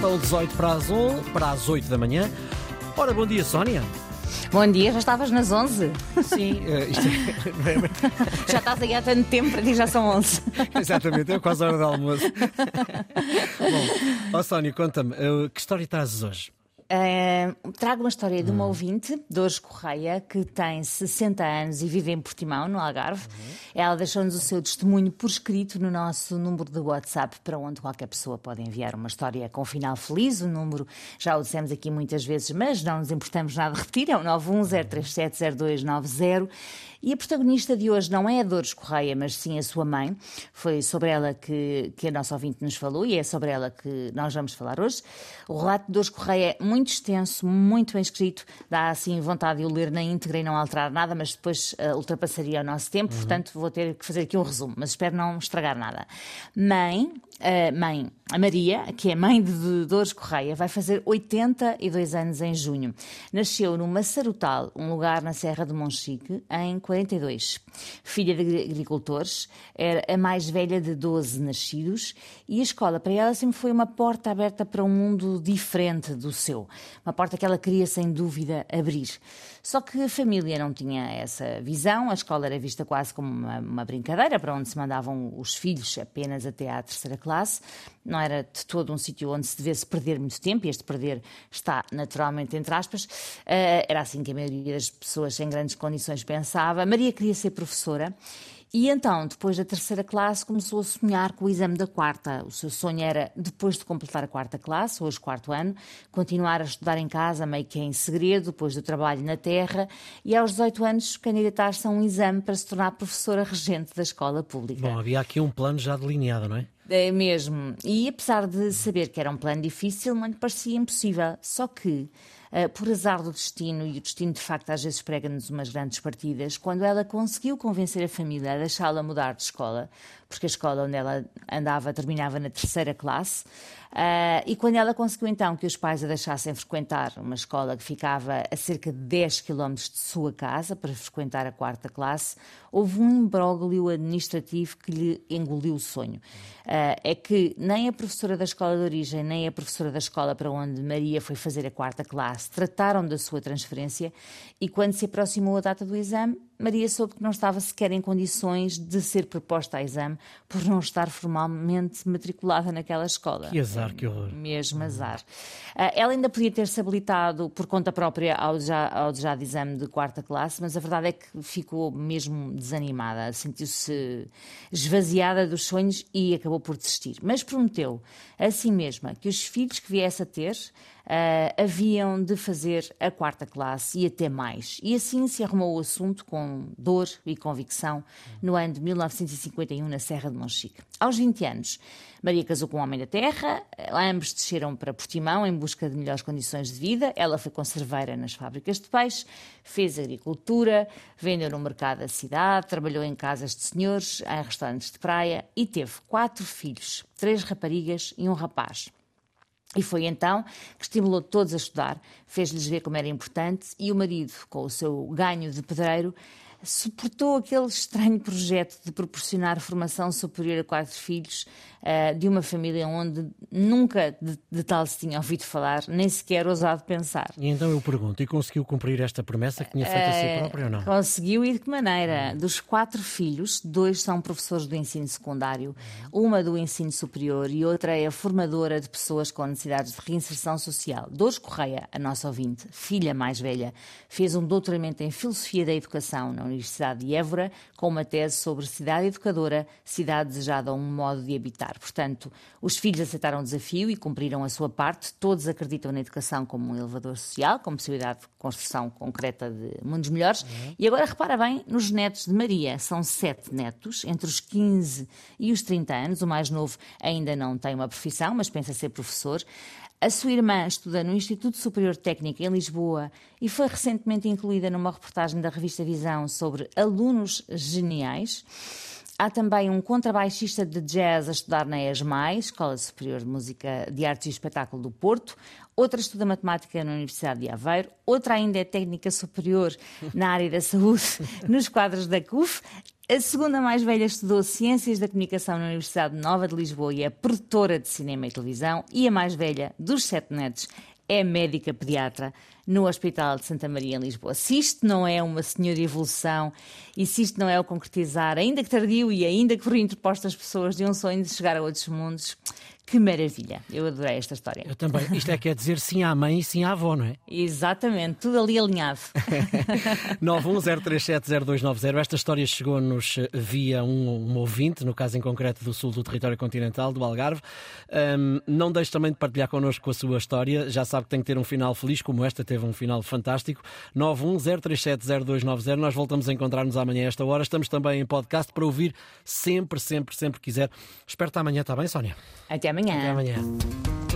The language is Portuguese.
Faltam 18 para as 8 da manhã. Ora, bom dia, Sónia. Bom dia, já estavas nas 11? Sim, já estás aí há tanto tempo, para ti já são 11. Exatamente, é quase a hora do almoço. Bom, Sónia, conta-me, que história trazes hoje? Trago uma história de uma ouvinte, Dores Correia, que tem 60 anos e vive em Portimão, no Algarve. Ela deixou-nos o seu testemunho por escrito no nosso número de WhatsApp, para onde qualquer pessoa pode enviar uma história com final feliz. O número já o dissemos aqui muitas vezes, mas não nos importamos nada de repetir, é o 910370290. E a protagonista de hoje não é a Dores Correia, mas sim a sua mãe. Foi sobre ela que a nossa ouvinte nos falou, e é sobre ela que nós vamos falar hoje. O relato de Dores Correia é muito extenso, muito bem escrito, dá assim vontade de o ler na íntegra e não alterar nada, mas depois ultrapassaria o nosso tempo, portanto vou ter que fazer aqui um resumo, mas espero não estragar nada. A Maria, que é mãe de Dores Correia, vai fazer 82 anos em junho. Nasceu no Massarutal, um lugar na Serra de Monchique, em 42. Filha de agricultores, era a mais velha de 12 nascidos, e a escola para ela sempre foi uma porta aberta para um mundo diferente do seu. Uma porta que ela queria, sem dúvida, abrir. Só que a família não tinha essa visão, a escola era vista quase como uma brincadeira, para onde se mandavam os filhos apenas até à terceira classe. Não era de todo um sítio onde se devesse perder muito tempo, e este perder está naturalmente entre aspas. Era assim que a maioria das pessoas sem grandes condições pensava. Maria queria ser professora, e então, depois da terceira classe, começou a sonhar com o exame da quarta. O seu sonho era, depois de completar a quarta classe, hoje quarto ano, continuar a estudar em casa, meio que em segredo, depois do trabalho na terra, e aos 18 anos candidatar-se a um exame para se tornar professora regente da escola pública. Bom, havia aqui um plano já delineado, não é? É mesmo. E apesar de saber que era um plano difícil, não lhe parecia impossível. Só que, por azar do destino, e o destino de facto às vezes prega-nos umas grandes partidas, quando ela conseguiu convencer a família a deixá-la mudar de escola, porque a escola onde ela andava terminava na terceira classe, e quando ela conseguiu então que os pais a deixassem frequentar uma escola que ficava a cerca de 10 km de sua casa para frequentar a quarta classe, houve um imbróglio administrativo que lhe engoliu o sonho. É que nem a professora da escola de origem, nem a professora da escola para onde Maria foi fazer a quarta classe trataram da sua transferência, e quando se aproximou a data do exame, Maria soube que não estava sequer em condições de ser proposta a exame por não estar formalmente matriculada naquela escola. Que azar, que horror. Mesmo azar. Ela ainda podia ter-se habilitado por conta própria ao já de exame de quarta classe, mas a verdade é que ficou mesmo desanimada, sentiu-se esvaziada dos sonhos e acabou por desistir. Mas prometeu a si mesma que os filhos que viesse a ter haviam de fazer a quarta classe e até mais. E assim se arrumou o assunto com dor e convicção no ano de 1951, na Serra de Monchique. Aos 20 anos, Maria casou com um homem da terra, ambos desceram para Portimão em busca de melhores condições de vida. Ela foi conserveira nas fábricas de peixe, fez agricultura, vendeu no mercado da cidade, trabalhou em casas de senhores, em restaurantes de praia, e teve 4 filhos, 3 raparigas e um rapaz. E foi então que estimulou todos a estudar, fez-lhes ver como era importante, e o marido, com o seu ganho de pedreiro, suportou aquele estranho projeto de proporcionar formação superior a 4 filhos de uma família onde nunca de tal se tinha ouvido falar, nem sequer ousado pensar. E então eu pergunto, e conseguiu cumprir esta promessa que tinha feito a si própria ou não? Conseguiu, e de que maneira? Dos 4 filhos, 2 são professores do ensino secundário, uma do ensino superior e outra é a formadora de pessoas com necessidades de reinserção social. Dores Correia, a nossa ouvinte, filha mais velha, fez um doutoramento em Filosofia da Educação na Universidade de Évora, com uma tese sobre cidade educadora, cidade desejada a um modo de habitar. Portanto, os filhos aceitaram o desafio e cumpriram a sua parte. Todos acreditam na educação como um elevador social, com possibilidade de construção concreta de mundos melhores. E agora repara bem nos netos de Maria. São 7 netos, entre os 15 e os 30 anos. O mais novo ainda não tem uma profissão, mas pensa ser professor. A sua irmã estuda no Instituto Superior Técnico em Lisboa e foi recentemente incluída numa reportagem da revista Visão sobre alunos geniais. Há também um contrabaixista de jazz a estudar na ESMAI, Escola Superior de Música de Artes e Espetáculo do Porto. Outra estuda matemática na Universidade de Aveiro. Outra ainda é técnica superior na área da saúde, nos quadros da CUF. A segunda mais velha estudou Ciências da Comunicação na Universidade Nova de Lisboa e é produtora de cinema e televisão. E a mais velha, dos 7 netos, é médica pediatra no Hospital de Santa Maria, em Lisboa. Se isto não é uma senhora evolução e se isto não é o concretizar, ainda que tardio e ainda que por interpostas pessoas, de um sonho de chegar a outros mundos, que maravilha. Eu adorei esta história. Eu também. Isto é que é dizer sim à mãe e sim à avó, não é? Exatamente. Tudo ali alinhado. 910370290. Esta história chegou-nos via um ouvinte, no caso em concreto do sul do território continental, do Algarve. Não deixe também de partilhar connosco a sua história. Já sabe que tem que ter um final feliz, como esta teve um final fantástico. 910370290. Nós voltamos a encontrar-nos amanhã a esta hora. Estamos também em podcast para ouvir sempre que quiser. Espero-te amanhã, está bem, Sónia? Até amanhã. Até amanhã.